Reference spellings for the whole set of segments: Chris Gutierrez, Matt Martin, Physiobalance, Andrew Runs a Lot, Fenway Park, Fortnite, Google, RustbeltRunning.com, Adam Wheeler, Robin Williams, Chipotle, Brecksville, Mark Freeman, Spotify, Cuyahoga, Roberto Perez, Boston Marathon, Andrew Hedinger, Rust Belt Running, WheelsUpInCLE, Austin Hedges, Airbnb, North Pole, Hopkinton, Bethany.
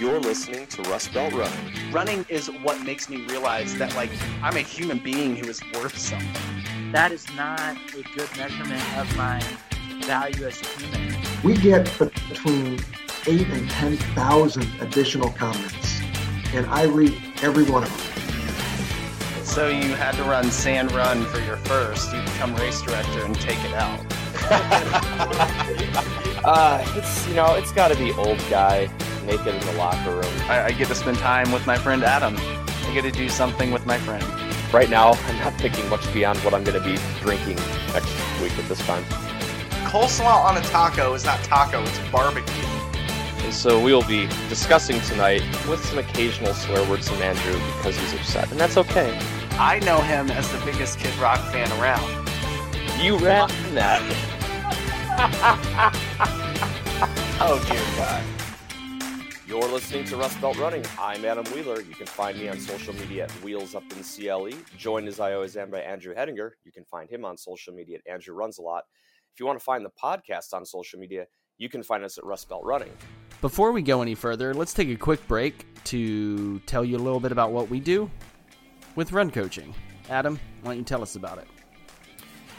You're listening to Rust Belt Running. Running is what makes me realize that, like, I'm a human being who is worth something. That is not a good measurement of my value as a human. We get between 8,000 and 10,000 additional comments, and I read every one of them. So you had to run Sand Run for your first. You become race director and take it out. It's got to be old guy naked in the locker room. I get to spend time with my friend Adam. I get to do something with my friend. Right now, I'm not thinking much beyond what I'm going to be drinking next week at this time. Coleslaw on a taco is not taco, it's barbecue. And so we'll be discussing tonight with some occasional swear words from Andrew because he's upset, and that's okay. I know him as the biggest Kid Rock fan around. You ran that. Oh, dear God. You're listening to Rust Belt Running. I'm Adam Wheeler. You can find me on social media at WheelsUpInCLE. Joined, as I always am, by Andrew Hedinger. You can find him on social media at Andrew Runs a Lot. If you want to find the podcast on social media, you can find us at Rust Belt Running. Before we go any further, let's take a quick break to tell you a little bit about what we do with run coaching. Adam, why don't you tell us about it?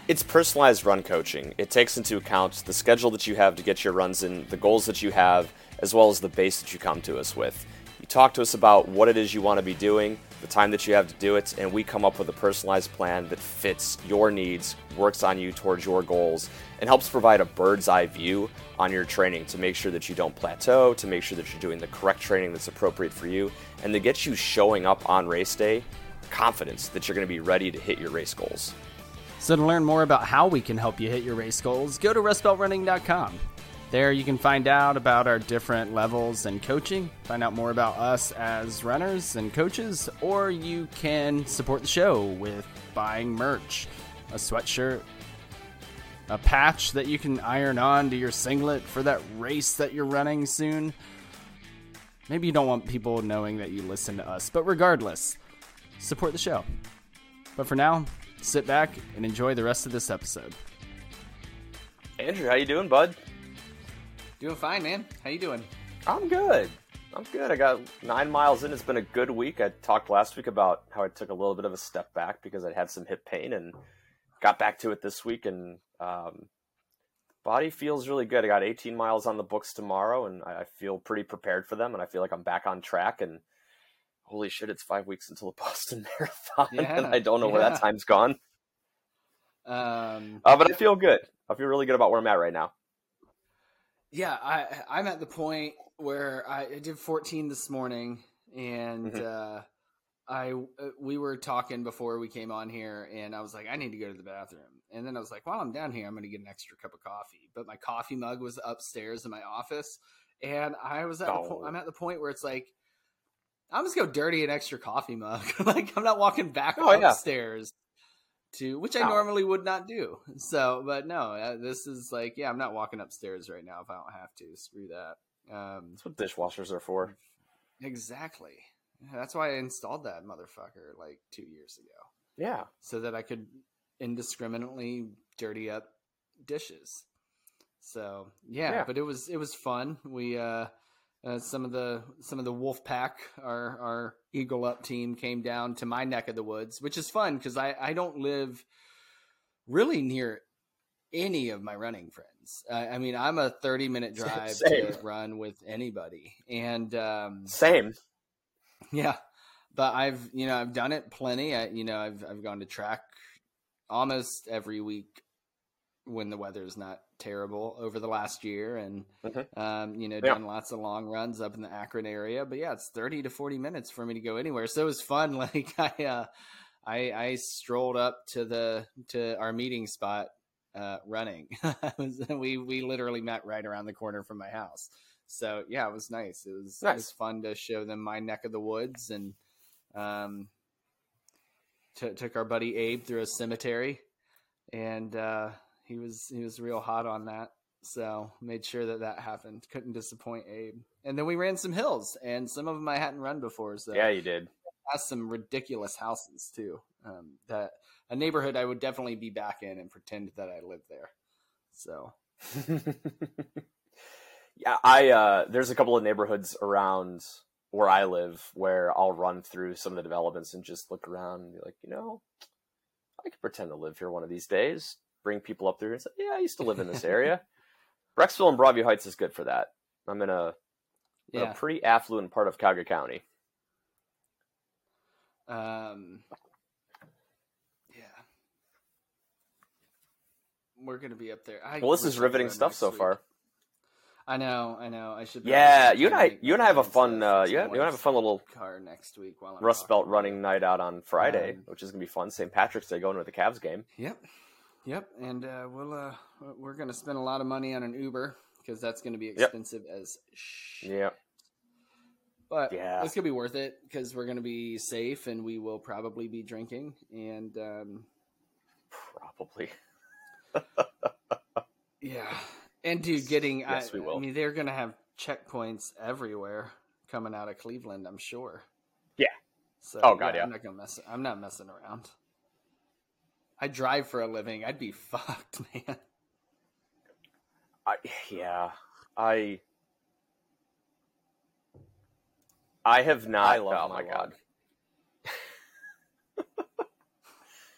It's personalized run coaching. It takes into account the schedule that you have to get your runs in, the goals that you have, as well as the base that you come to us with. You talk to us about what it is you want to be doing, the time that you have to do it, and we come up with a personalized plan that fits your needs, works on you towards your goals, and helps provide a bird's eye view on your training to make sure that you don't plateau, to make sure that you're doing the correct training that's appropriate for you, and to get you showing up on race day, confidence that you're going to be ready to hit your race goals. So to learn more about how we can help you hit your race goals, go to RustbeltRunning.com. There you can find out about our different levels and coaching, find out more about us as runners and coaches, or you can support the show with buying merch, a sweatshirt, a patch that you can iron on to your singlet for that race that you're running soon. Maybe you don't want people knowing that you listen to us, but regardless, support the show. But for now, sit back and enjoy the rest of this episode. Andrew, how you doing, bud? Doing fine, man. How you doing? I'm good. I got 9 miles in. It's been a good week. I talked last week about how I took a little bit of a step back because I had some hip pain and got back to it this week. And body feels really good. I got 18 miles on the books tomorrow, and I feel pretty prepared for them. And I feel like I'm back on track. And holy shit, it's 5 weeks until the Boston Marathon, and I don't know where that time's gone. But I feel good. I feel really good about where I'm at right now. Yeah, I'm at the point where I did 14 this morning, and we were talking before we came on here, and I was like, I need to go to the bathroom. And then I was like, while I'm down here, I'm going to get an extra cup of coffee. But my coffee mug was upstairs in my office, and I was at I'm at the point where it's like, I'm just going to dirty an extra coffee mug. Like, I'm not walking back upstairs to, which I normally would not do. So, but no, this is like, I'm not walking upstairs right now if I don't have to. Screw that. That's what dishwashers are for. Exactly. That's why I installed that motherfucker like 2 years ago. Yeah. So that I could indiscriminately dirty up dishes. So yeah. But it was fun. We, some of the Wolf Pack, our Eagle Up team, came down to my neck of the woods, which is fun because I don't live really near any of my running friends. I mean, I'm a 30-minute drive to run with anybody, and same, yeah. But I've done it plenty. I've gone to track almost every week when the weather's not terrible over the last year, and done lots of long runs up in the Akron area. But yeah, it's 30 to 40 minutes for me to go anywhere, so it was fun. Like I strolled up to our meeting spot running. We literally met right around the corner from my house, so yeah, it was nice. It was fun to show them my neck of the woods, and took our buddy Abe through a cemetery, and He was real hot on that, so made sure that happened. Couldn't disappoint Abe. And then we ran some hills, and some of them I hadn't run before. So yeah, you did. Past some ridiculous houses too. That a neighborhood I would definitely be back in and pretend that I lived there. So Yeah, I there's a couple of neighborhoods around where I live where I'll run through some of the developments and just look around and be like, you know, I could pretend to live here one of these days. Bring people up there and say, yeah, I used to live in this area. Brecksville and Broadview Heights is good for that. I'm in a pretty affluent part of Cuyahoga County. We're going to be up there. Well, this is riveting stuff so far. I know. I should. Yeah, you and I have a fun. You and I have a fun little car next week. While I'm Rust Belt Running night out on Friday, which is going to be fun. St. Patrick's Day, going to the Cavs game. Yep. And we're going to spend a lot of money on an Uber because that's going to be expensive as shit. Yeah. But it's going to be worth it because we're going to be safe and we will probably be drinking and probably. Yeah. And dude, yes, we will. I mean, they're going to have checkpoints everywhere coming out of Cleveland, I'm sure. Yeah. So, oh god, yeah. I'm not messing around. I drive for a living. I'd be fucked, man. I have not. I love my god.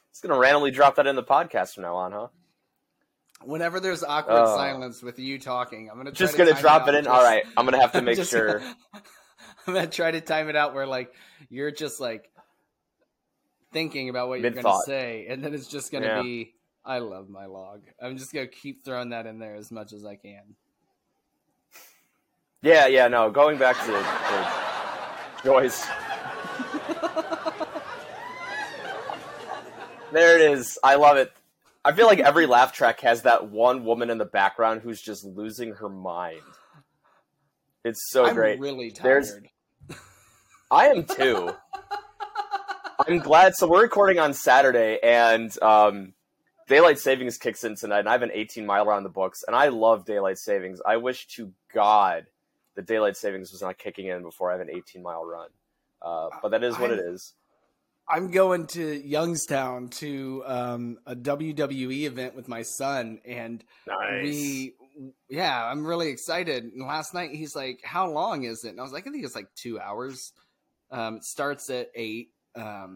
It's going to randomly drop that in the podcast from now on, huh? Whenever there's awkward silence with you talking, I'm going to try just going to drop it in. All right. I'm going to have to make sure. I'm going to try to time it out where like you're just like thinking about what you're going to say. And then it's just going to be, I love my log. I'm just going to keep throwing that in there as much as I can. Yeah. No, going back to the noise. There it is. I love it. I feel like every laugh track has that one woman in the background who's just losing her mind. It's so great. I'm really tired. I am too. I'm glad. So we're recording on Saturday, and daylight savings kicks in tonight, and I have an 18-miler on the books, and I love daylight savings. I wish to God that daylight savings was not kicking in before I have an 18-mile run. But that is what it is. I'm going to Youngstown to a WWE event with my son, and nice. I'm really excited. And last night he's like, "How long is it?" And I was like, "I think it's like 2 hours. It starts at 8." And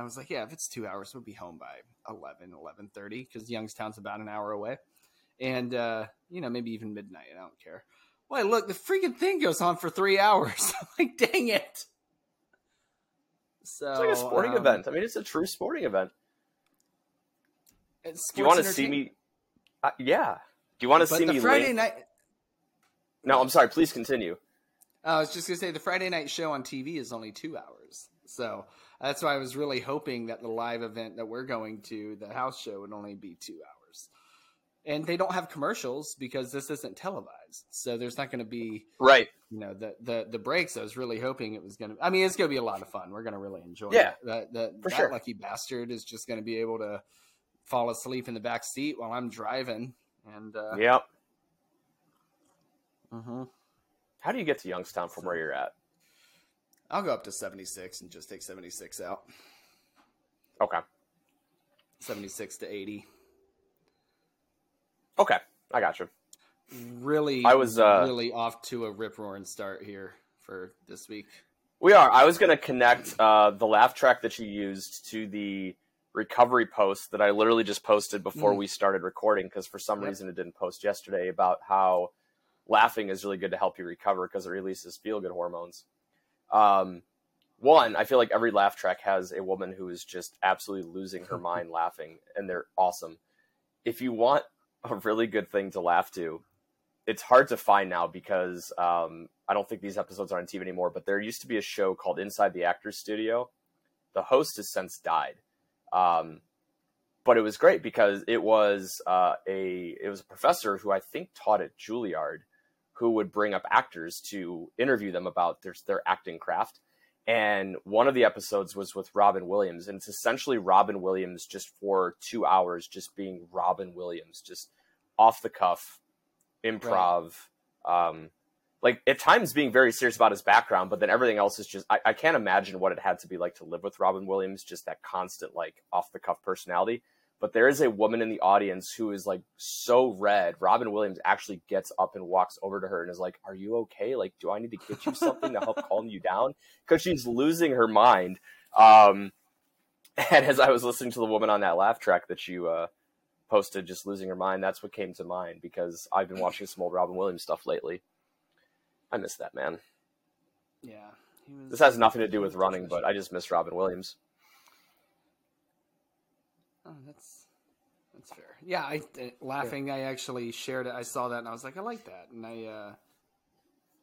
I was like, "Yeah, if it's 2 hours, we'll be home by 11:30 because Youngstown's about an hour away, and maybe even midnight. I don't care." Well, look, the freaking thing goes on for 3 hours. I'm like, dang it. So, it's like a sporting event. I mean, it's a true sporting event. Do you want to see me? Do you want to see me Friday night? No, I'm sorry. Please continue. I was just going to say the Friday night show on TV is only 2 hours. So that's why I was really hoping that the live event that we're going to, the house show, would only be 2 hours. And they don't have commercials because this isn't televised. So there's not going to be the breaks. I was really hoping it was going to – I mean, it's going to be a lot of fun. We're going to really enjoy it. That lucky bastard is just going to be able to fall asleep in the back seat while I'm driving. And yep. Mm-hmm. How do you get to Youngstown from where you're at? I'll go up to 76 and just take 76 out. Okay. 76 to 80. Okay, I got you. I was really off to a rip-roaring start here for this week. We are. I was going to connect the laugh track that you used to the recovery post that I literally just posted before we started recording because for some reason it didn't post yesterday about how laughing is really good to help you recover because it releases feel-good hormones. One, I feel like every laugh track has a woman who is just absolutely losing her mind laughing, and they're awesome. If you want a really good thing to laugh to. It's hard to find now because I don't think these episodes are on TV anymore, but there used to be a show called Inside the Actors Studio. The host has since died. But it was great because it was a professor who I think taught at Juilliard who would bring up actors to interview them about their acting craft. And one of the episodes was with Robin Williams, and it's essentially Robin Williams just for 2 hours, just being Robin Williams, just off the cuff, improv, like at times being very serious about his background, but then everything else is just, I can't imagine what it had to be like to live with Robin Williams, just that constant, like off the cuff personality. But there is a woman in the audience who is like so red. Robin Williams actually gets up and walks over to her and is like, "Are you okay? Like, do I need to get you something to help calm you down?" Because she's losing her mind. And as I was listening to the woman on that laugh track that you posted, just losing her mind, that's what came to mind, because I've been watching some old Robin Williams stuff lately. I miss that man. Yeah. This has nothing to do with running, but I just miss Robin Williams. Oh, that's fair. Yeah, laughing. Yeah. I actually shared it. I saw that and I was like, I like that. And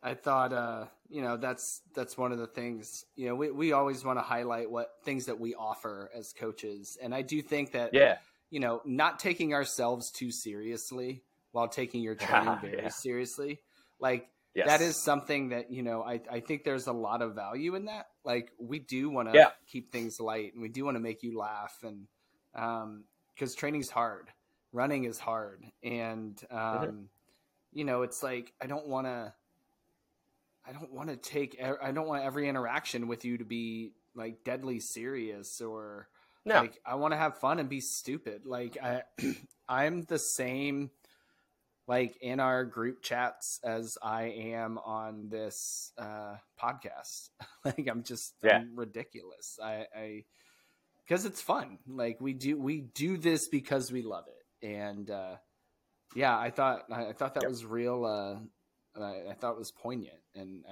I thought, that's one of the things, we always want to highlight what things that we offer as coaches. And I do think that, not taking ourselves too seriously while taking your training very seriously, like, yes. That is something that, I think there's a lot of value in that. Like, we do want to keep things light, and we do want to make you laugh. And, cause training's hard, running is hard. And, it's like, I don't want every interaction with you to be like deadly serious or like, I want to have fun and be stupid. Like I'm the same, like in our group chats as I am on this podcast. Like I'm ridiculous. I because it's fun. Like we do this because we love it. And I thought that was real. I thought it was poignant. And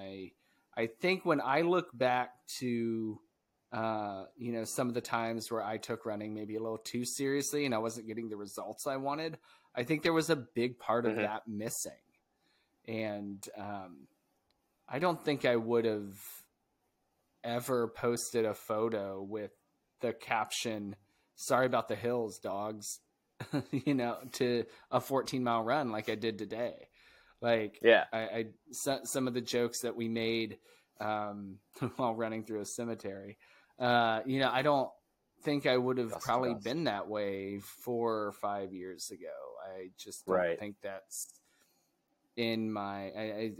I think when I look back to, some of the times where I took running maybe a little too seriously and I wasn't getting the results I wanted, I think there was a big part of that missing. And I don't think I would have ever posted a photo with the caption, "Sorry about the hills, dogs," to a 14-mile run like I did today. Like, some of the jokes that we made while running through a cemetery, I don't think I would have probably been that way 4 or 5 years ago. I just don't think that's in my, I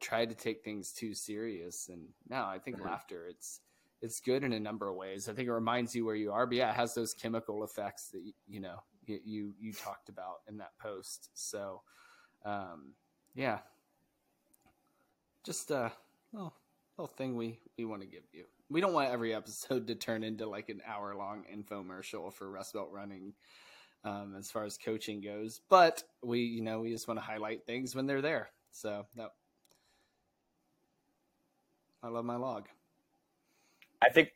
tried to take things too serious. And no, I think laughter, it's good in a number of ways. I think it reminds you where you are, but it has those chemical effects that, you talked about in that post. So, just a little thing we want to give you. We don't want every episode to turn into like an hour-long infomercial for Rust Belt Running, as far as coaching goes. But we just want to highlight things when they're there. So I love my log. I think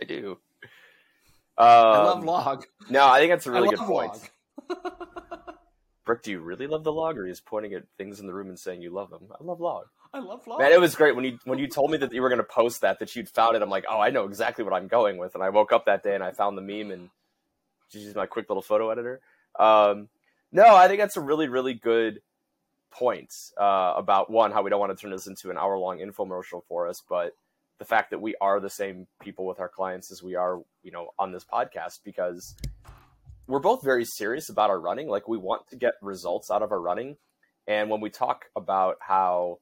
I do. I love log. No, I think that's a really good point. Brooke, do you really love the log, or are you just pointing at things in the room and saying you love them? I love log. I love log. Man, it was great. When you told me that you were going to post that you'd found it, I'm like, oh, I know exactly what I'm going with. And I woke up that day and I found the meme, and she's my quick little photo editor. No, I think that's a really, really good point about, one, how we don't want to turn this into an hour-long infomercial for us, but the fact that we are the same people with our clients as we are, on this podcast, because we're both very serious about our running. Like, we want to get results out of our running. And when we talk about how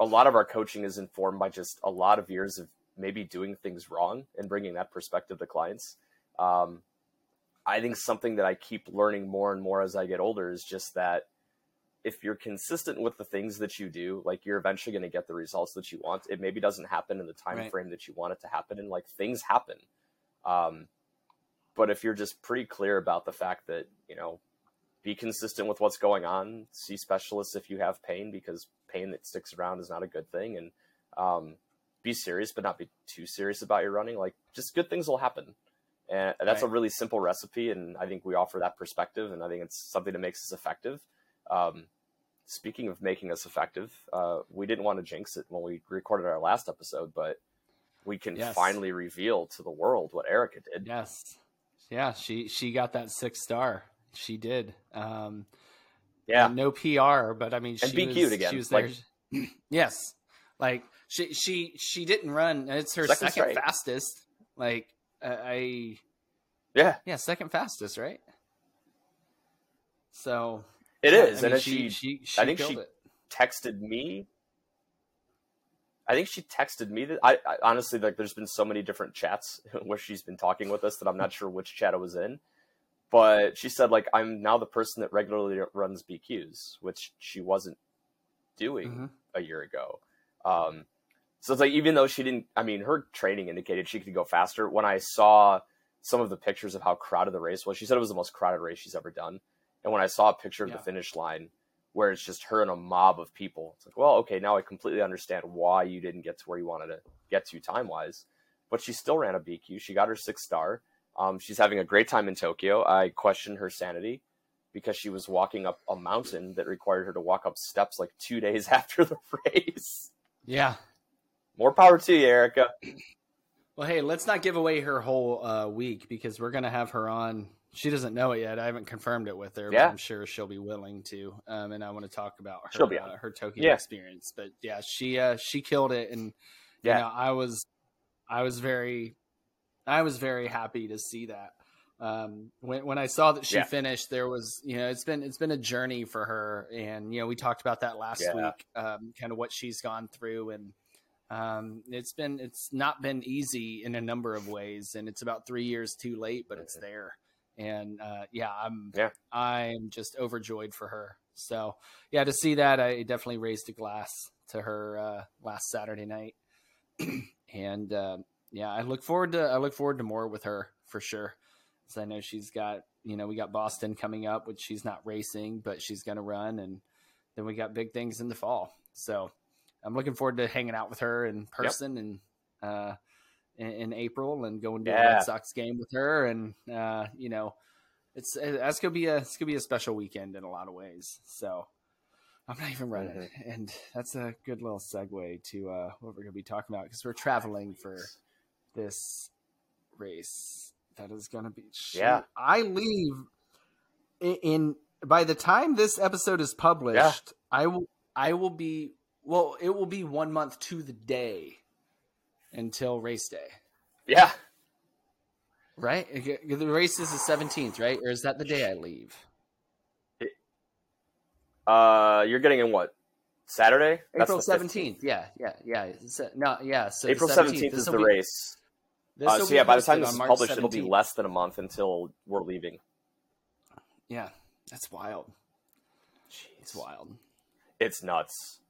a lot of our coaching is informed by just a lot of years of maybe doing things wrong and bringing that perspective to clients, I think something that I keep learning more and more as I get older is just that if you're consistent with the things that you do, like, you're eventually going to get the results that you want. It maybe doesn't happen in the time frame that you want it to happen. And like, things happen. But if you're just pretty clear about the fact that, be consistent with what's going on, see specialists if you have pain, because pain that sticks around is not a good thing, and be serious, but not be too serious about your running. Like, just good things will happen. And that's a really simple recipe. And I think we offer that perspective, and I think it's something that makes us effective. Speaking of making us effective, we didn't want to jinx it when we recorded our last episode, but we can finally reveal to the world what Erica did. Yes. Yeah, she got that 6-star. She did. No PR, but I mean, she was cute again. She was there. Like, yes, like she didn't run. It's her second fastest. Like second fastest, right? So it is, I mean, she texted me. I think she texted me that I honestly, like, there's been so many different chats where she's been talking with us that I'm not sure which chat I was in, but she said, like, I'm now the person that regularly runs BQs, which she wasn't doing a year ago. So it's like, even though she didn't, I mean, her training indicated she could go faster. When I saw some of the pictures of how crowded the race was, she said it was the most crowded race she's ever done. And when I saw a picture of the finish line where it's just her and a mob of people, it's like, well, okay, now I completely understand why you didn't get to where you wanted to get to time-wise. But she still ran a BQ. She got her 6-star. She's having a great time in Tokyo. I question her sanity because she was walking up a mountain that required her to walk up steps like 2 days after the race. Yeah. More power to you, Erica. Well, hey, let's not give away her whole week because we're going to have her on. She doesn't know it yet. I haven't confirmed it with her, but I'm sure she'll be willing to. And I want to talk about her Tokyo experience. But yeah, she killed it, and you know, I was very happy to see that. When I saw that she finished, there was, you know, it's been a journey for her, and you know, we talked about that last week, kind of what she's gone through, and it's not been easy in a number of ways, and it's about 3 years too late, but it's there. And I'm just overjoyed for her. So yeah, to see that, I definitely raised a glass to her last Saturday night. And I look forward to more with her for sure. Because I know she's got, you know, we got Boston coming up, which she's not racing, but she's gonna run, and then we got big things in the fall. So I'm looking forward to hanging out with her in person and in April and going to a Red Sox game with her. And, you know, it's going to be a special weekend in a lot of ways. So I'm not even running it. And that's a good little segue to what we're going to be talking about, because we're traveling for this race that is going to be, I leave in, by the time this episode is published, it will be 1 month to the day until race day. Yeah. Right? The race is the 17th, right? Or is that the day I leave? You're getting in what? Saturday? April 17th. Yeah. So April 17th is the race. So yeah, by the time this is published, it'll be less than a month until we're leaving. Yeah. That's wild. Jeez. It's wild. It's nuts.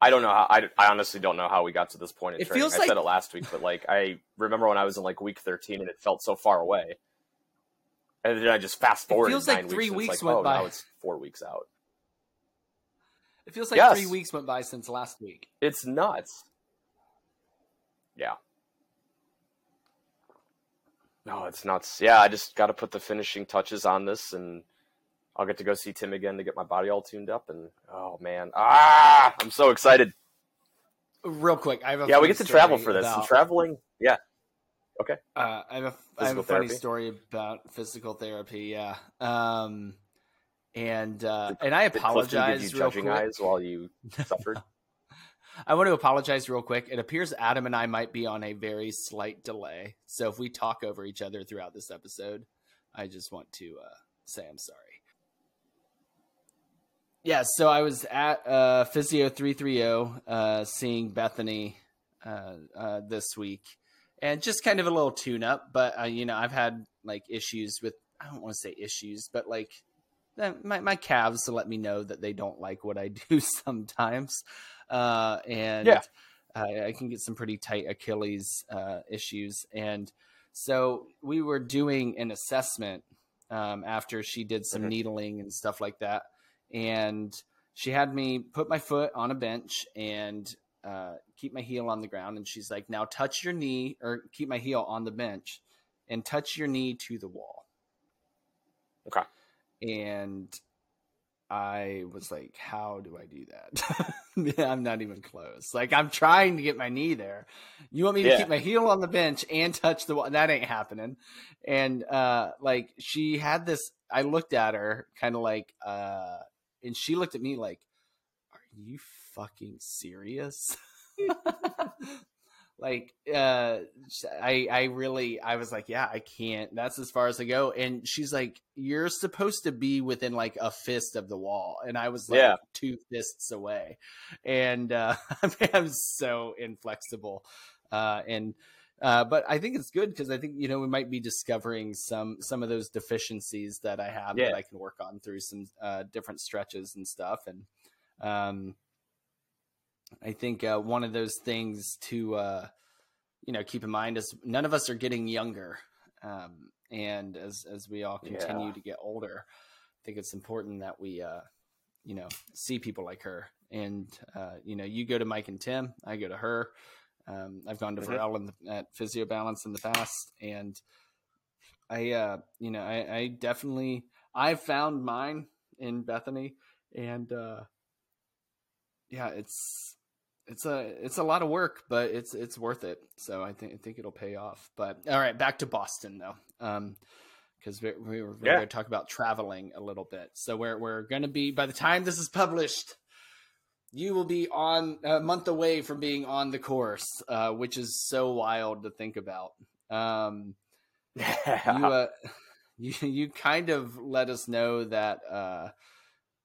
I don't know how. I honestly don't know how we got to this point in training. I said it last week, but like I remember when I was in like week 13 and it felt so far away, and then I just fast forward. It feels like 3 weeks went by. Now it's 4 weeks out. It feels like 3 weeks went by since last week. It's nuts. Yeah. No, it's nuts. Yeah, I just got to put the finishing touches on this, and I'll get to go see Tim again to get my body all tuned up, and oh man, I'm so excited. Real quick, I have a we get to travel for this. And traveling, okay. I have a funny story about physical therapy, and I apologize. Did you real judging quick. Eyes while you suffered. I want to apologize real quick. It appears Adam and I might be on a very slight delay, so if we talk over each other throughout this episode, I just want to say I'm sorry. Yeah, so I was at Physio 330 seeing Bethany this week, and just kind of a little tune-up. But you know, I've had like issues with, I don't want to say issues, but like my calves to let me know that they don't like what I do sometimes, I can get some pretty tight Achilles issues. And so we were doing an assessment after she did some needling and stuff like that. And she had me put my foot on a bench and keep my heel on the ground. And she's like, now touch your knee, or keep my heel on the bench and touch your knee to the wall. Okay. And I was like, how do I do that? I'm not even close. Like, I'm trying to get my knee there. You want me to keep my heel on the bench and touch the wall? That ain't happening. And like, she had this, I looked at her kind of like, and she looked at me like, are you fucking serious? Like, I was like, yeah, I can't, that's as far as I go. And she's like, you're supposed to be within like a fist of the wall. And I was like, yeah, 2 fists away. And, I'm so inflexible. But I think it's good, cause I think, you know, we might be discovering some of those deficiencies that I have, yeah, that I can work on through some, different stretches and stuff. And, I think one of those things to, you know, keep in mind is none of us are getting younger. And as we all continue, yeah, to get older, I think it's important that we, you know, see people like her. And, you know, you go to Mike and Tim, I go to her. I've gone to Varel at Physiobalance in the past. And I, you know, I definitely, I found mine in Bethany. And, yeah, it's a lot of work, but it's worth it. So I think it'll pay off. But all right, back to Boston though, because we were going to talk about traveling a little bit. So we're going to be, by the time this is published, you will be on a month away from being on the course, which is so wild to think about. You kind of let us know that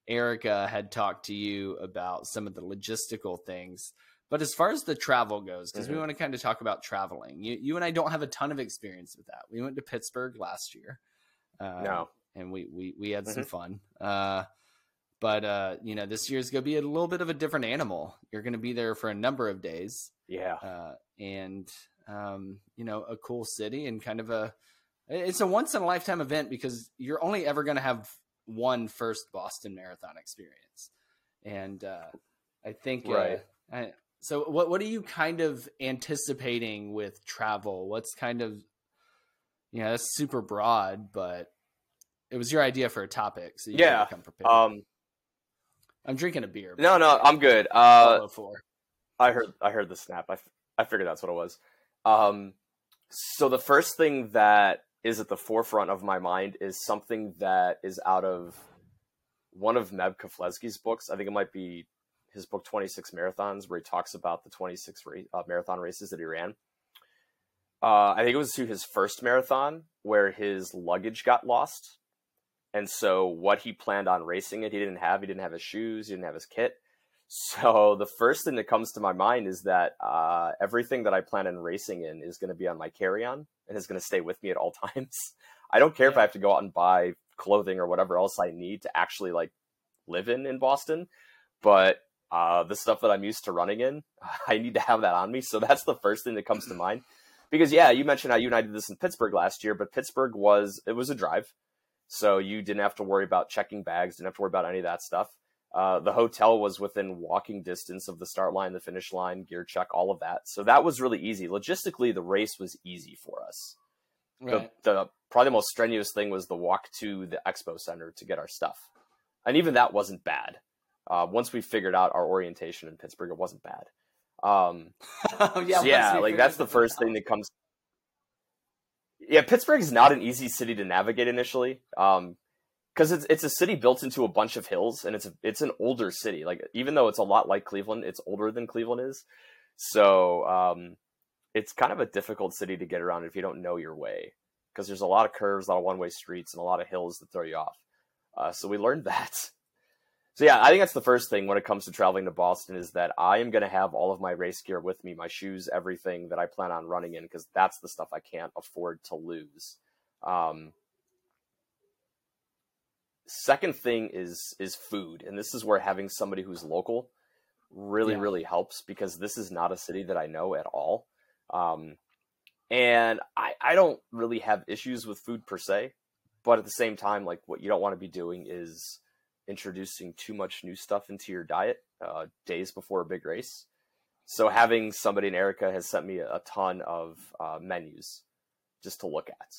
Erica had talked to you about some of the logistical things, but as far as the travel goes, because we want to kind of talk about traveling, you and I don't have a ton of experience with that. We went to Pittsburgh last year, and we had some fun, but you know, this year's gonna be a little bit of a different animal. You're gonna be there for a number of days, and you know, a cool city and kind of it's a once in a lifetime event, because you're only ever gonna have one first Boston Marathon experience. And I think, so what are you kind of anticipating with travel? What's kind of, you know, that's super broad, but it was your idea for a topic. So you gotta become prepared. I'm drinking a beer. No, I'm good. I heard the snap. I figured that's what it was. So the first thing that is at the forefront of my mind is something that is out of one of Meb Keflezighi's books. I think it might be his book, 26 Marathons, where he talks about the 26 marathon races that he ran. I think it was to his first marathon where his luggage got lost. And so what he planned on racing it, he didn't have his shoes, he didn't have his kit. So the first thing that comes to my mind is that everything that I plan on racing in is going to be on my carry-on and is going to stay with me at all times. I don't care if I have to go out and buy clothing or whatever else I need to actually like live in Boston. But the stuff that I'm used to running in, I need to have that on me. So that's the first thing that comes to mind. Because, yeah, you mentioned how you and I did this in Pittsburgh last year, but Pittsburgh was a drive. So you didn't have to worry about checking bags, didn't have to worry about any of that stuff. The hotel was within walking distance of the start line, the finish line, gear check, all of that. So that was really easy. Logistically, the race was easy for us. Right. The probably the most strenuous thing was the walk to the expo center to get our stuff. And even that wasn't bad. Once we figured out our orientation in Pittsburgh, it wasn't bad. That's the first thing that comes. Yeah, Pittsburgh is not an easy city to navigate initially. Because it's a city built into a bunch of hills, and it's an older city. Like, even though it's a lot like Cleveland, it's older than Cleveland is. So it's kind of a difficult city to get around if you don't know your way, because there's a lot of curves, a lot of one-way streets, and a lot of hills that throw you off. So we learned that. So yeah, I think that's the first thing when it comes to traveling to Boston, is that I am going to have all of my race gear with me, my shoes, everything that I plan on running in, because that's the stuff I can't afford to lose. Second thing is food. And this is where having somebody who's local really helps, because this is not a city that I know at all. And I don't really have issues with food per se, but at the same time, like, what you don't want to be doing is introducing too much new stuff into your diet days before a big race. So having somebody, in Erica has sent me a ton of menus just to look at,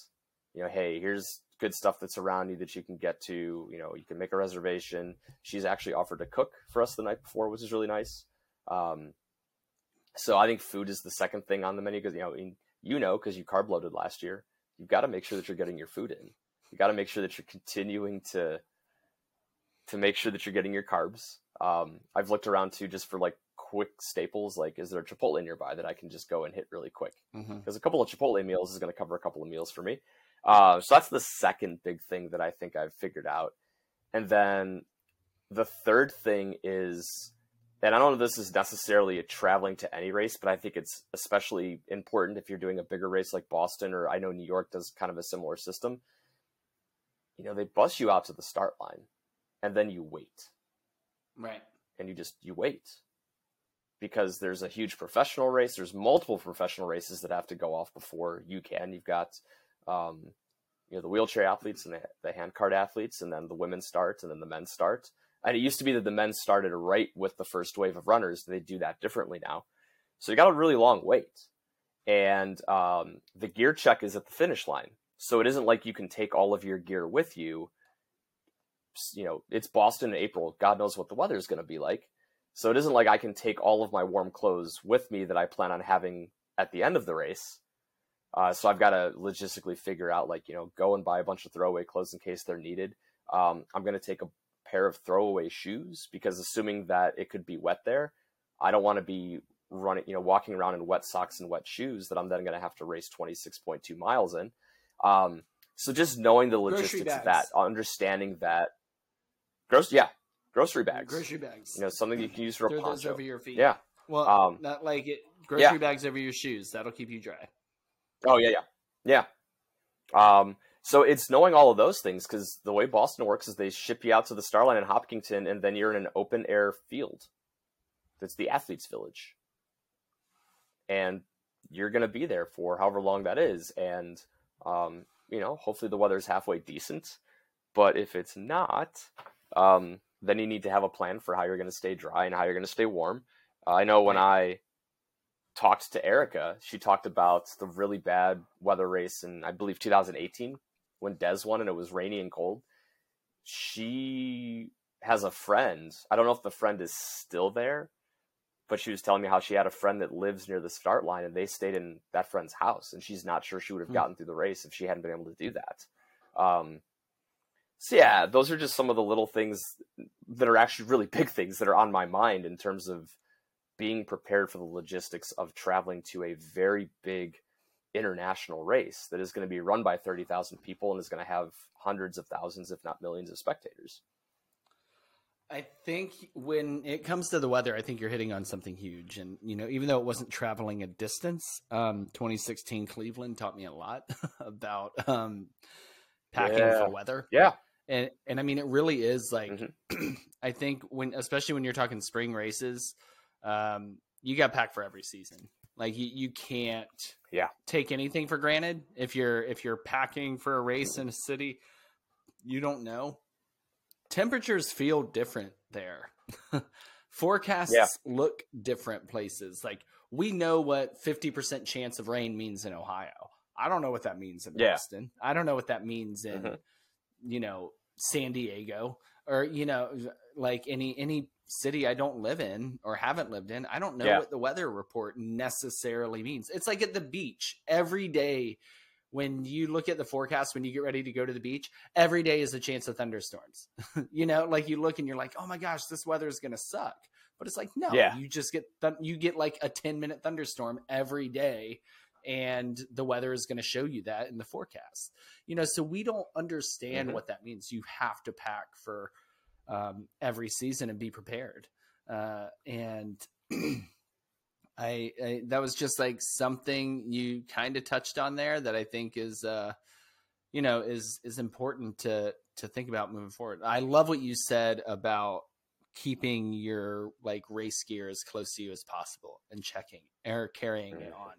you know, hey, here's good stuff that's around you that you can get to, you know, you can make a reservation. She's actually offered to cook for us the night before, which is really nice. So I think food is the second thing on the menu, because, because you carb loaded last year, you've got to make sure that you're getting your food in. You got to make sure that you're continuing to make sure that you're getting your carbs. I've looked around too, just for like quick staples, like is there a Chipotle nearby that I can just go and hit really quick? Because a couple of Chipotle meals is going to cover a couple of meals for me. So that's the second big thing that I think I've figured out. And then the third thing is, and I don't know if this is necessarily a traveling to any race, but I think it's especially important if you're doing a bigger race like Boston, or I know New York does kind of a similar system. You know, they bus you out to the start line and then you wait. Right. And you wait, because there's a huge professional race. There's multiple professional races that have to go off before you can. You've got, you know, the wheelchair athletes and the hand cart athletes, and then the women start and then the men start. And it used to be that the men started right with the first wave of runners. They do that differently now. So you got a really long wait. And the gear check is at the finish line. So it isn't like you can take all of your gear with you. You know, it's Boston in April. God knows what the weather is going to be like. So it isn't like I can take all of my warm clothes with me that I plan on having at the end of the race. So I've got to logistically figure out, like, you know, go and buy a bunch of throwaway clothes in case they're needed. I'm going to take a pair of throwaway shoes, because assuming that it could be wet there, I don't want to be running, you know, walking around in wet socks and wet shoes that I'm then going to have to race 26.2 miles in. So just knowing the logistics of that, understanding that grocery bags, you know, something you can use for a poncho over your feet. Yeah. Well, not like it, grocery bags over your shoes. That'll keep you dry. Oh yeah. Yeah. So it's knowing all of those things, because the way Boston works is they ship you out to the start line in Hopkinton, and then you're in an open air field. That's the athlete's village. And you're going to be there for however long that is. And, you know, hopefully the weather's halfway decent, but if it's not, then you need to have a plan for how you're going to stay dry and how you're going to stay warm. I know when I talked to Erica, she talked about the really bad weather race in, I believe, 2018 when Des won and it was rainy and cold. She has a friend. I don't know if the friend is still there, but she was telling me how she had a friend that lives near the start line, and they stayed in that friend's house, and she's not sure she would have gotten through the race if she hadn't been able to do that. So yeah, those are just some of the little things that are actually really big things that are on my mind in terms of being prepared for the logistics of traveling to a very big international race that is going to be run by 30,000 people and is going to have hundreds of thousands, if not millions, of spectators. I think when it comes to the weather, I think you're hitting on something huge. And, you know, even though it wasn't traveling a distance, 2016 Cleveland taught me a lot about packing for weather. Yeah. And I mean, it really is like, I think especially when you're talking spring races, you got packed for every season. Like you can't take anything for granted. If you're packing for a race in a city, you don't know. Temperatures feel different there. Forecasts look different places. Like, we know what 50% chance of rain means in Ohio. I don't know what that means in Boston. I don't know what that means in, you know, San Diego, or, you know, like any city I don't live in or haven't lived in. I don't know what the weather report necessarily means. It's like at the beach every day. When you look at the forecast, when you get ready to go to the beach, every day is a chance of thunderstorms. You know, like you look and you're like, oh my gosh, this weather is going to suck. But it's like, no, you just get, you get like a 10-minute thunderstorm every day, and the weather is going to show you that in the forecast, you know? So we don't understand what that means. You have to pack for every season and be prepared. And I that was just like something you kind of touched on there that I think is, you know, is important to think about moving forward. I love what you said about keeping your like race gear as close to you as possible and checking or carrying it on.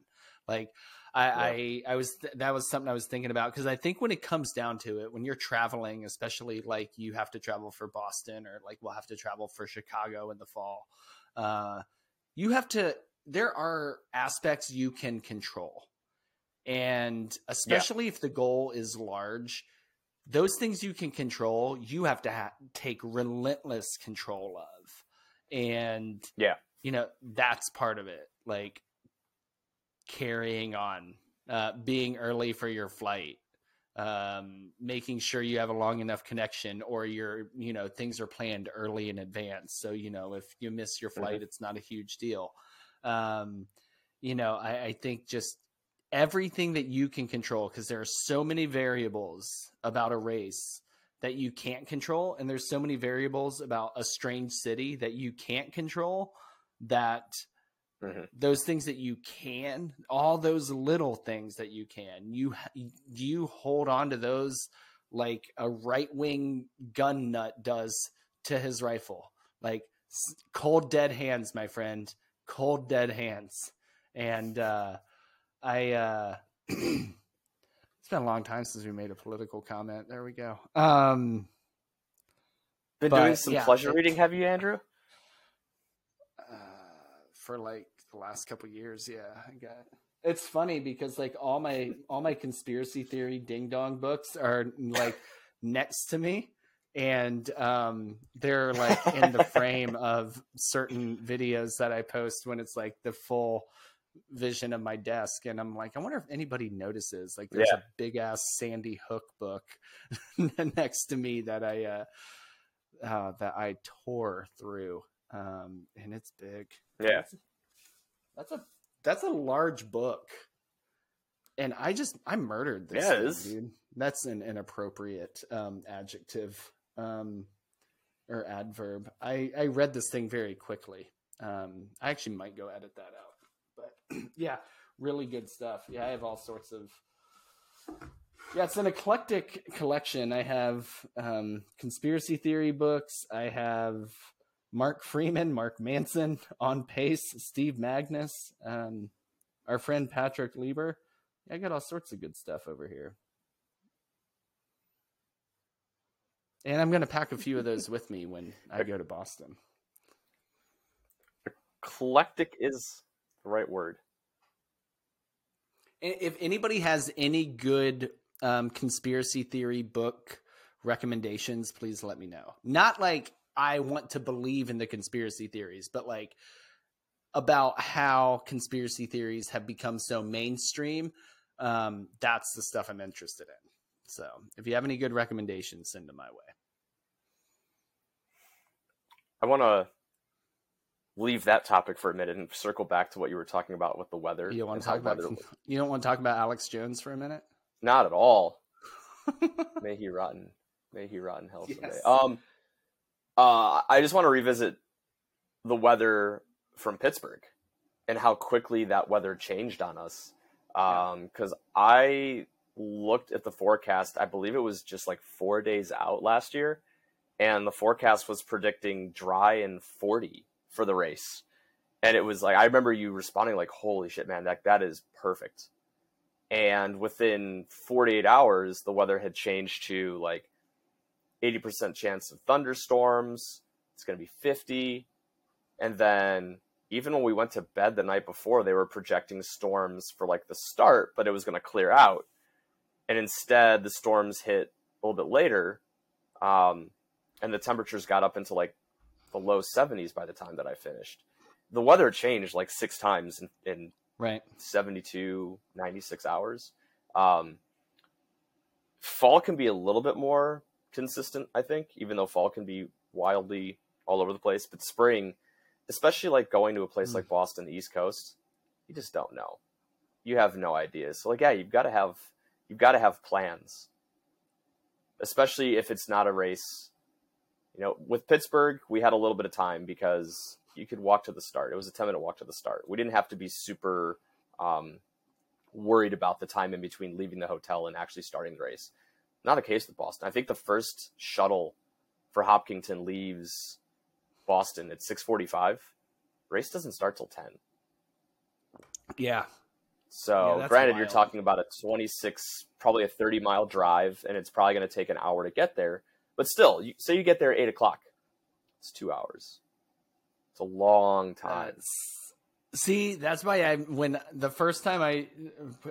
Like that was something I was thinking about, because I think when it comes down to it, when you're traveling, especially like you have to travel for Boston, or like we'll have to travel for Chicago in the fall, you have to, there are aspects you can control. And especially if the goal is large, those things you can control, you have to take relentless control of. And, you know, that's part of it. Like carrying on, being early for your flight, making sure you have a long enough connection, or your, you know, things are planned early in advance. So, you know, if you miss your flight, it's not a huge deal. You know, I think just everything that you can control, because there are so many variables about a race that you can't control. And there's so many variables about a strange city that you can't control, that those things that you can, all those little things that you can, you hold on to those like a right-wing gun nut does to his rifle. Like cold, dead hands, my friend, cold, dead hands. And it's been a long time since we made a political comment. There we go. Doing some pleasure reading, have you, Andrew? For like the last couple of years, I got it. It's funny because like all my conspiracy theory ding dong books are like next to me, and they're like in the frame of certain videos that I post when it's like the full vision of my desk, and I'm like, I wonder if anybody notices. Like, there's a big ass Sandy Hook book next to me that I tore through. And it's big. Yeah. That's a large book. And I murdered this thing, dude. That's an inappropriate, adjective, or adverb. I read this thing very quickly. I actually might go edit that out, but yeah, really good stuff. Yeah. I have all sorts of, it's an eclectic collection. I have, conspiracy theory books. I have Mark Freeman, Mark Manson, On Pace, Steve Magnus, our friend Patrick Lieber. I got all sorts of good stuff over here. And I'm going to pack a few of those with me when I go to Boston. Eclectic is the right word. If anybody has any good conspiracy theory book recommendations, please let me know. Not like I want to believe in the conspiracy theories, but like about how conspiracy theories have become so mainstream. That's the stuff I'm interested in. So if you have any good recommendations, send them my way. I want to leave that topic for a minute and circle back to what you were talking about with the weather. You want to talk about, you don't want to talk about Alex Jones for a minute? Not at all. May he rot in hell someday. Yes. I just want to revisit the weather from Pittsburgh and how quickly that weather changed on us. Because I looked at the forecast, I believe it was just like 4 days out last year, and the forecast was predicting dry and 40 for the race. And it was like, I remember you responding like, holy shit, man, that is perfect. And within 48 hours, the weather had changed to like 80% chance of thunderstorms. It's going to be 50. And then even when we went to bed the night before, they were projecting storms for like the start, but it was going to clear out. And instead the storms hit a little bit later. And the temperatures got up into like the low 70s by the time that I finished. The weather changed like six times in 72, 96 hours. Fall can be a little bit more consistent, I think, even though fall can be wildly all over the place. But spring, especially like going to a place like Boston, the East Coast, you just don't know. You have no idea. So like, you've got to have plans, especially if it's not a race. You know, with Pittsburgh, we had a little bit of time because you could walk to the start. It was a 10-minute walk to the start. We didn't have to be super worried about the time in between leaving the hotel and actually starting the race. Not the case with Boston. I think the first shuttle for Hopkinton leaves Boston at 6:45. Race doesn't start till 10. Yeah. So granted, you're talking about a 26, probably a 30-mile drive, and it's probably going to take an hour to get there. But still, say you get there at 8 o'clock. It's 2 hours. It's a long time. See, that's why when the first time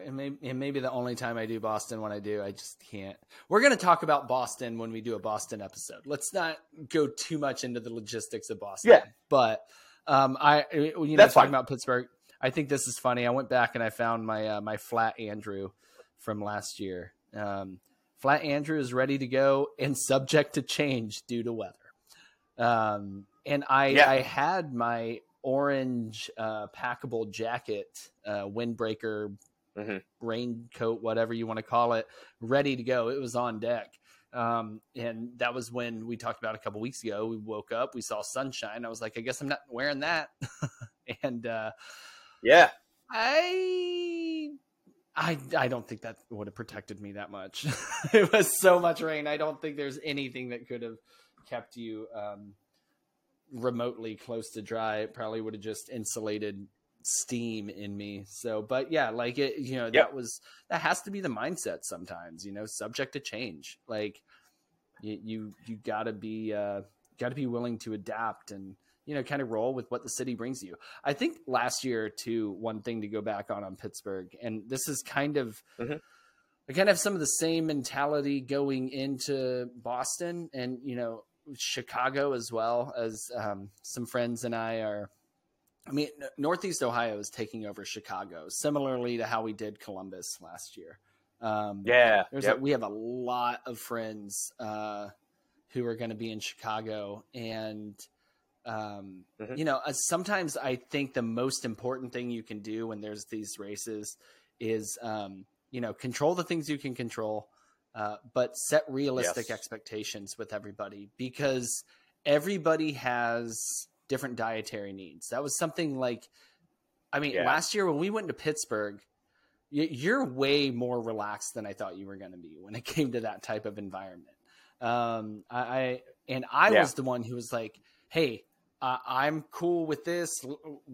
and maybe the only time I do Boston, when I do, I just can't. We're going to talk about Boston when we do a Boston episode. Let's not go too much into the logistics of Boston. Yeah. But talking about Pittsburgh, I think this is funny. I went back and I found my flat Andrew from last year. Flat Andrew is ready to go and subject to change due to weather. I had my orange packable jacket, windbreaker, raincoat, whatever you want to call it, ready to go. It was on deck. And that was when we talked about a couple weeks ago. We woke up, we saw sunshine. I was like, I guess I'm not wearing that. And I don't think that would have protected me that much. It was so much rain. I don't think there's anything that could have kept you remotely close to dry. It probably would have just insulated steam in me. So, but yeah, like it, you know, that has to be the mindset sometimes, you know, subject to change. Like you gotta be willing to adapt and, you know, kind of roll with what the city brings you. I think last year too, one thing to go back on Pittsburgh, and this is kind of, I kind of have some of the same mentality going into Boston and, you know, Chicago as well, as some friends and I are, Northeast Ohio is taking over Chicago, similarly to how we did Columbus last year. We have a lot of friends who are going to be in Chicago. And, you know, sometimes I think the most important thing you can do when there's these races is, you know, control the things you can control, but set realistic expectations with everybody, because everybody has different dietary needs. That was something like, last year when we went to Pittsburgh, you're way more relaxed than I thought you were going to be when it came to that type of environment. I was the one who was like, hey, I'm cool with this.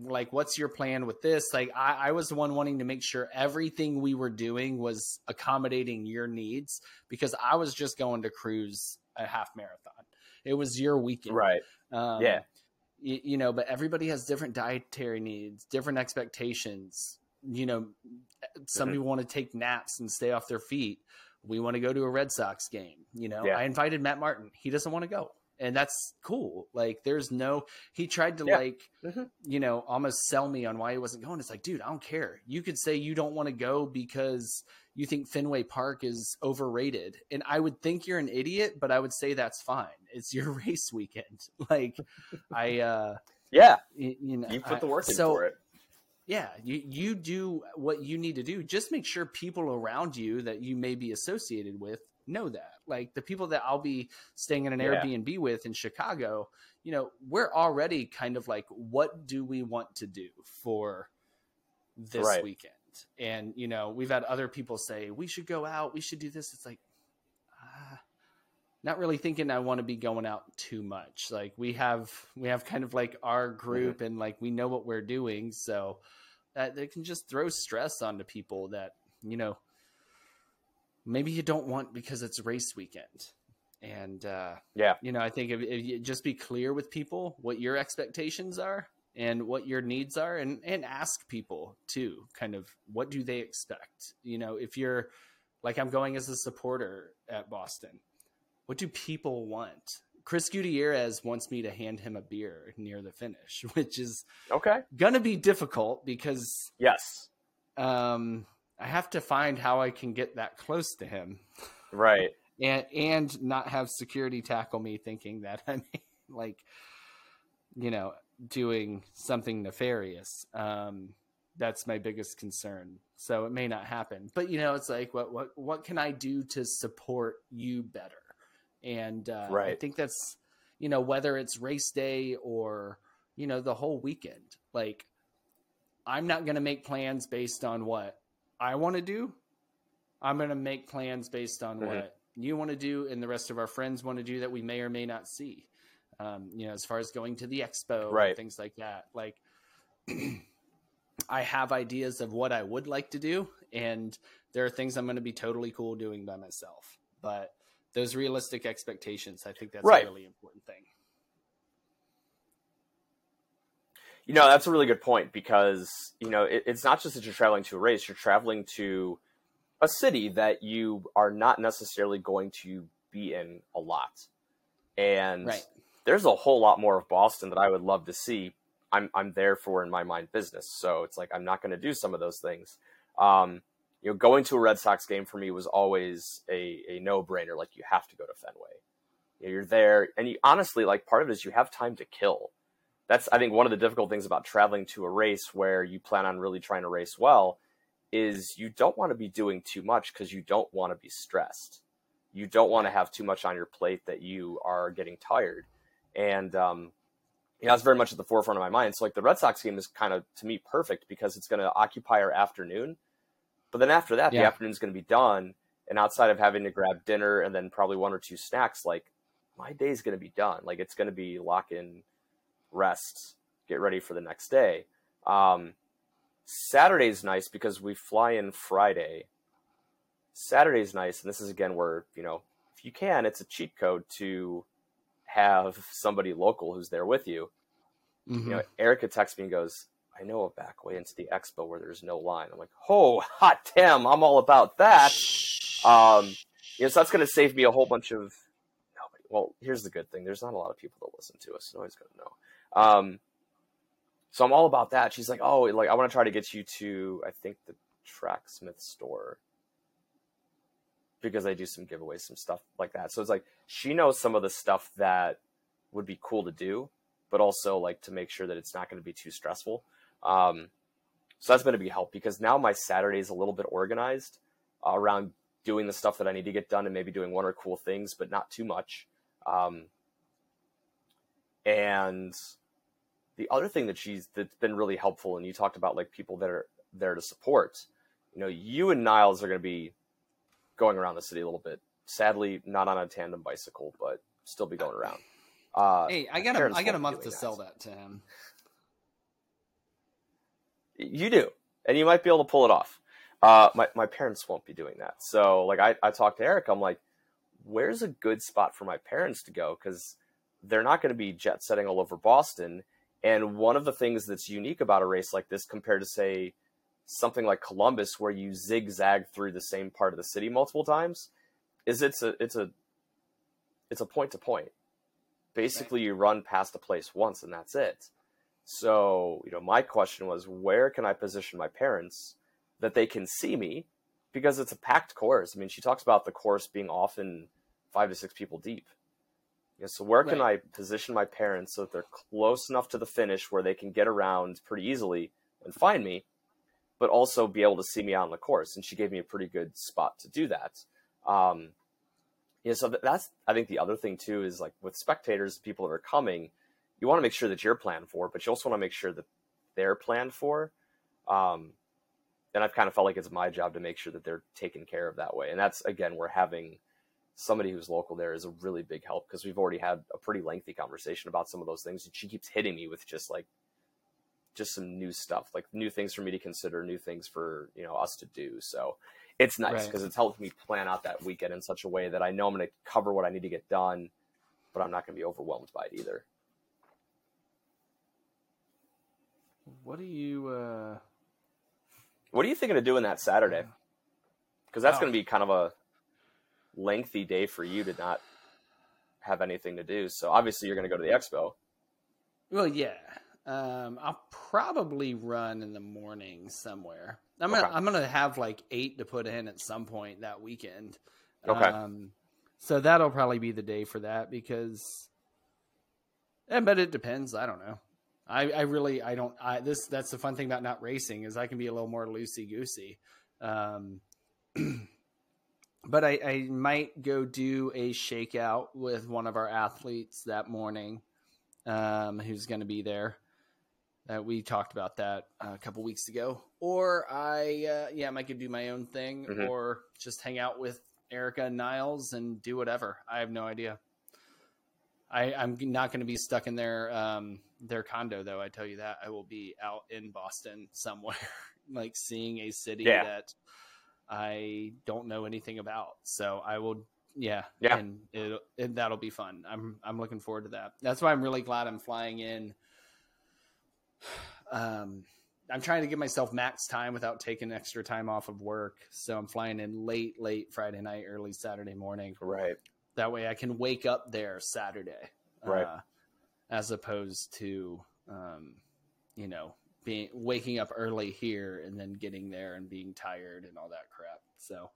Like, what's your plan with this? Like, I was the one wanting to make sure everything we were doing was accommodating your needs, because I was just going to cruise a half marathon. It was your weekend. Right. You know, but everybody has different dietary needs, different expectations. You know, some people want to take naps and stay off their feet. We want to go to a Red Sox game. You know, I invited Matt Martin. He doesn't want to go. And that's cool. Like, there's no, he tried to you know, almost sell me on why he wasn't going. It's like, dude, I don't care. You could say you don't want to go because you think Fenway Park is overrated. And I would think you're an idiot, but I would say that's fine. It's your race weekend. Like you know, you put the work in for it. Yeah. You do what you need to do. Just make sure people around you that you may be associated with know that. Like the people that I'll be staying in an Airbnb with in Chicago, you know, we're already kind of like, what do we want to do for this weekend? And, you know, we've had other people say, we should go out, we should do this. It's like, not really thinking I want to be going out too much. Like we have kind of like our group and like, we know what we're doing. So that they can just throw stress onto people that, you know, maybe you don't want because it's race weekend. And, you know, I think if you just be clear with people what your expectations are and what your needs are, and ask people too, kind of what do they expect? You know, if you're like, I'm going as a supporter at Boston, what do people want? Chris Gutierrez wants me to hand him a beer near the finish, which is going to be difficult because I have to find how I can get that close to him. Right. And not have security tackle me thinking that I'm like, you know, doing something nefarious. That's my biggest concern. So it may not happen, but you know, it's like, what can I do to support you better? And I think that's, you know, whether it's race day or, you know, the whole weekend, like I'm not going to make plans based on what I want to do. I'm going to make plans based on what you want to do and the rest of our friends want to do that we may or may not see. You know, as far as going to the expo and things like that, like I have ideas of what I would like to do. And there are things I'm going to be totally cool doing by myself, but those realistic expectations, I think that's a really important thing. You know, that's a really good point because, you know, it's not just that you're traveling to a race, you're traveling to a city that you are not necessarily going to be in a lot. And there's a whole lot more of Boston that I would love to see. I'm there for, in my mind, business. So it's like, I'm not going to do some of those things. you know, going to a Red Sox game for me was always a no-brainer. Like, you have to go to Fenway. You know, you're there, and you honestly, like, part of it is you have time to kill. That's, I think, one of the difficult things about traveling to a race where you plan on really trying to race well is you don't want to be doing too much because you don't want to be stressed. You don't want to have too much on your plate that you are getting tired. And, you know, that's very much at the forefront of my mind. So, like, the Red Sox game is kind of, to me, perfect because it's going to occupy our afternoon. But then after that, the afternoon's going to be done. And outside of having to grab dinner and then probably one or two snacks, like, my day's going to be done. Like, it's going to be lock in, rest, get ready for the next day. Saturday's nice because we fly in Friday. Saturday's nice. And this is, again, where, you know, if you can, it's a cheat code to have somebody local who's there with you. Mm-hmm. You know, Erica texts me and goes, I know a back way into the expo where there's no line. I'm like, oh, hot damn, I'm all about that. You know, so that's going to save me a whole bunch of nobody. Well, here's the good thing. There's not a lot of people that listen to us. Nobody's going to know. So I'm all about that. She's like, oh, like, I want to try to get you to, I think, the Tracksmith store, because I do some giveaways, some stuff like that. So it's like, she knows some of the stuff that would be cool to do, but also, like, to make sure that it's not going to be too stressful. So that's going to be help, because now my Saturday is a little bit organized around doing the stuff that I need to get done and maybe doing one or cool things, but not too much. And the other thing that that's been really helpful, and you talked about, like, people that are there to support, you know, you and Niles are going to be going around the city a little bit. Sadly, not on a tandem bicycle, but still be going around. Hey, I got a month to sell that to him. You do, and you might be able to pull it off. My parents won't be doing that. So, like, I talked to Eric. I'm like, where's a good spot for my parents to go? Because they're not going to be jet setting all over Boston. And one of the things that's unique about a race like this compared to, say, something like Columbus, where you zigzag through the same part of the city multiple times, is it's a point to point. Basically, you run past a place once and that's it. So, you know, my question was, where can I position my parents that they can see me? Because it's a packed course. I mean, she talks about the course being often 5 to 6 people deep. You know, so where can I position my parents so that they're close enough to the finish where they can get around pretty easily and find me, but also be able to see me out on the course? And she gave me a pretty good spot to do that. You know, so that's, I think, the other thing too, is, like, with spectators, people that are coming, you want to make sure that you're planned for, but you also want to make sure that they're planned for. And I've kind of felt like it's my job to make sure that they're taken care of that way. And that's, again, where having somebody who's local there is a really big help, because we've already had a pretty lengthy conversation about some of those things. And she keeps hitting me with just some new stuff, like new things for me to consider, new things for, you know, us to do. So it's nice because it's helped me plan out that weekend in such a way that I know I'm going to cover what I need to get done, but I'm not going to be overwhelmed by it either. What are you thinking of doing that Saturday? Because that's going to be kind of a lengthy day for you to not have anything to do. So obviously you're going to go to the expo. Well, yeah. I'll probably run in the morning somewhere. I'm gonna have like 8 to put in at some point that weekend. Okay. So that'll probably be the day for that, because. But it depends. I don't know. That's the fun thing about not racing, is I can be a little more loosey goosey. But I might go do a shakeout with one of our athletes that morning, who's going to be there. We talked about that a couple weeks ago. Or I could do my own thing, mm-hmm. or just hang out with Erica and Niles and do whatever. I have no idea. I'm not going to be stuck in their condo, though. I tell you that. I will be out in Boston somewhere, like seeing a city that I don't know anything about. So I will. Yeah. And that'll be fun. I'm looking forward to that. That's why I'm really glad I'm flying in. I'm trying to give myself max time without taking extra time off of work. So I'm flying in late Friday night, early Saturday morning. Right. That way I can wake up there Saturday. Right. As opposed to, waking up early here and then getting there and being tired and all that crap. So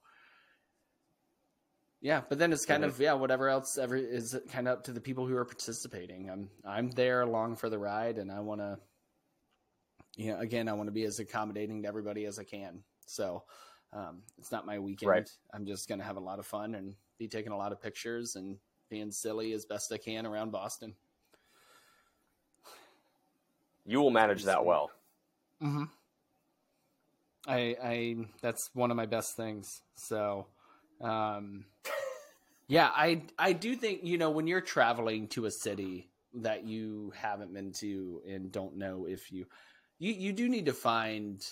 yeah, but then it's kind of, yeah, whatever else ever is kind of up to the people who are participating. I'm there along for the ride, and I want to, you know, again, I want to be as accommodating to everybody as I can. So it's not my weekend. Right. I'm just going to have a lot of fun and be taking a lot of pictures and being silly as best I can around Boston. You will manage that well. Mm-hmm. I that's one of my best things. So, yeah, I do think, you know, when you're traveling to a city that you haven't been to and don't know if you do need to find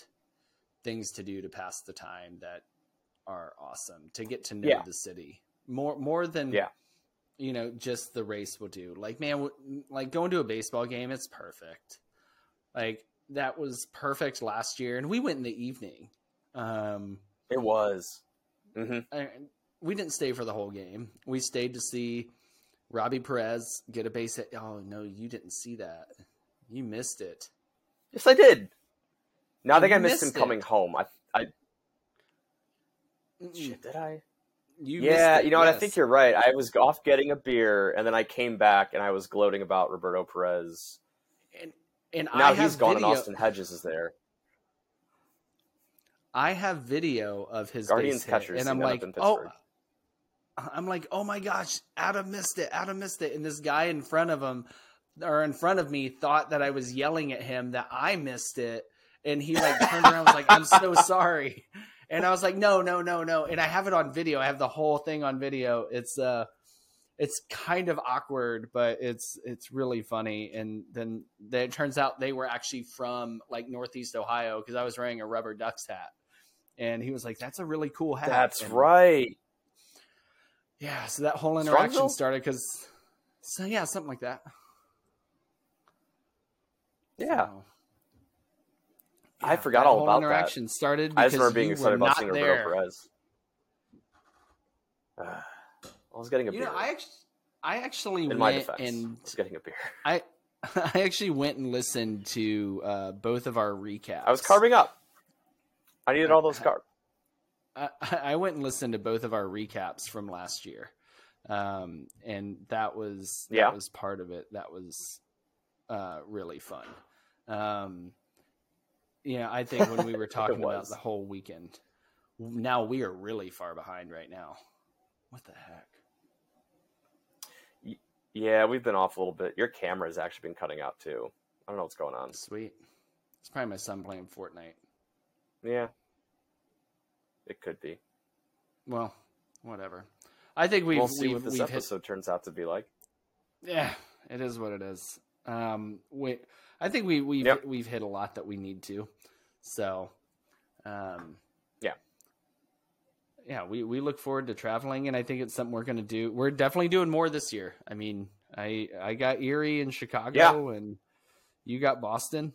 things to do to pass the time that are awesome, to get to know the city more than, you know, just the race will do. Like, man, like going to a baseball game, it's perfect. Like, that was perfect last year, and we went in the evening. It was. Mm-hmm. We didn't stay for the whole game. We stayed to see Robbie Perez get a base hit. Oh, no, you didn't see that. You missed it. Yes, I did. No, I think I missed him coming home. Shit, did I? Yeah, you know what? Yes. I think you're right. I was off getting a beer, and then I came back, and I was gloating about Roberto Perez. And now he's gone, and Austin Hedges is there. I have video of his Guardians catcher, and I'm like, oh my gosh, Adam missed it, and this guy in front of me thought that I was yelling at him that I missed it, and he like turned around and was like, I'm so sorry, and I was like, no, and I have it on video. I have the whole thing on video. It's kind of awkward, but it's really funny. And then it turns out they were actually from like Northeast Ohio, because I was wearing a Rubber Ducks hat, and he was like, "That's a really cool hat." That's right. Yeah, so that whole interaction started because, so yeah, something like that. Yeah, so, yeah, I forgot all about that. Interaction started because I just remember being excited about seeing Roberto Perez. I was getting a beer. You know, I actually in my defense, and I was getting a beer. I actually went and listened to both of our recaps. I was carving up. I needed all those carbs. I went and listened to both of our recaps from last year, and that was part of it. That was really fun. Yeah, I think when we were talking about the whole weekend, now we are really far behind right now. What the heck? Yeah, we've been off a little bit. Your camera's actually been cutting out, too. I don't know what's going on. Sweet. It's probably my son playing Fortnite. Yeah. It could be. Well, whatever. I think we'll see what this episode turns out to be like. Yeah, it is what it is. I think we've hit a lot that we need to. So, yeah, we look forward to traveling, and I think it's something we're going to do. We're definitely doing more this year. I mean, I got Erie and Chicago, and you got Boston.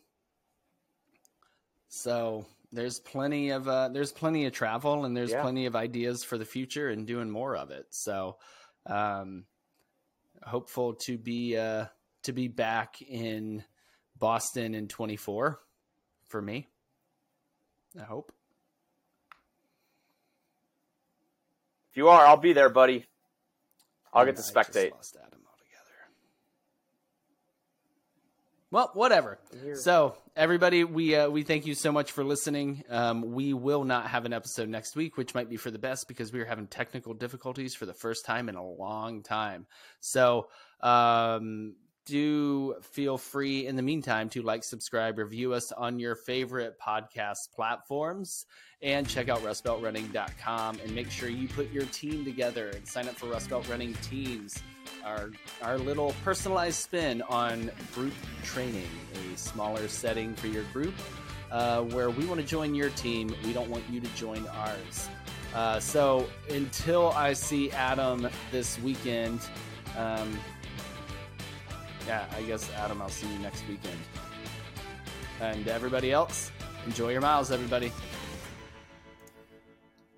So there's plenty of travel, and there's plenty of ideas for the future and doing more of it. So hopeful to be back in Boston in 24 for me. I hope. You are. I'll be there, buddy. I'll get to spectate. I just lost Adam altogether. Well, whatever. So, everybody, we thank you so much for listening. We will not have an episode next week, which might be for the best, because we are having technical difficulties for the first time in a long time. So, do feel free in the meantime to like, subscribe, review us on your favorite podcast platforms, and check out RustbeltRunning.com, and make sure you put your team together and sign up for Rust Belt Running Teams, our little personalized spin on group training, a smaller setting for your group, where we want to join your team. We don't want you to join ours. So until I see Adam this weekend, yeah, I guess, Adam, I'll see you next weekend. And everybody else, enjoy your miles, everybody.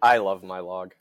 I love my log.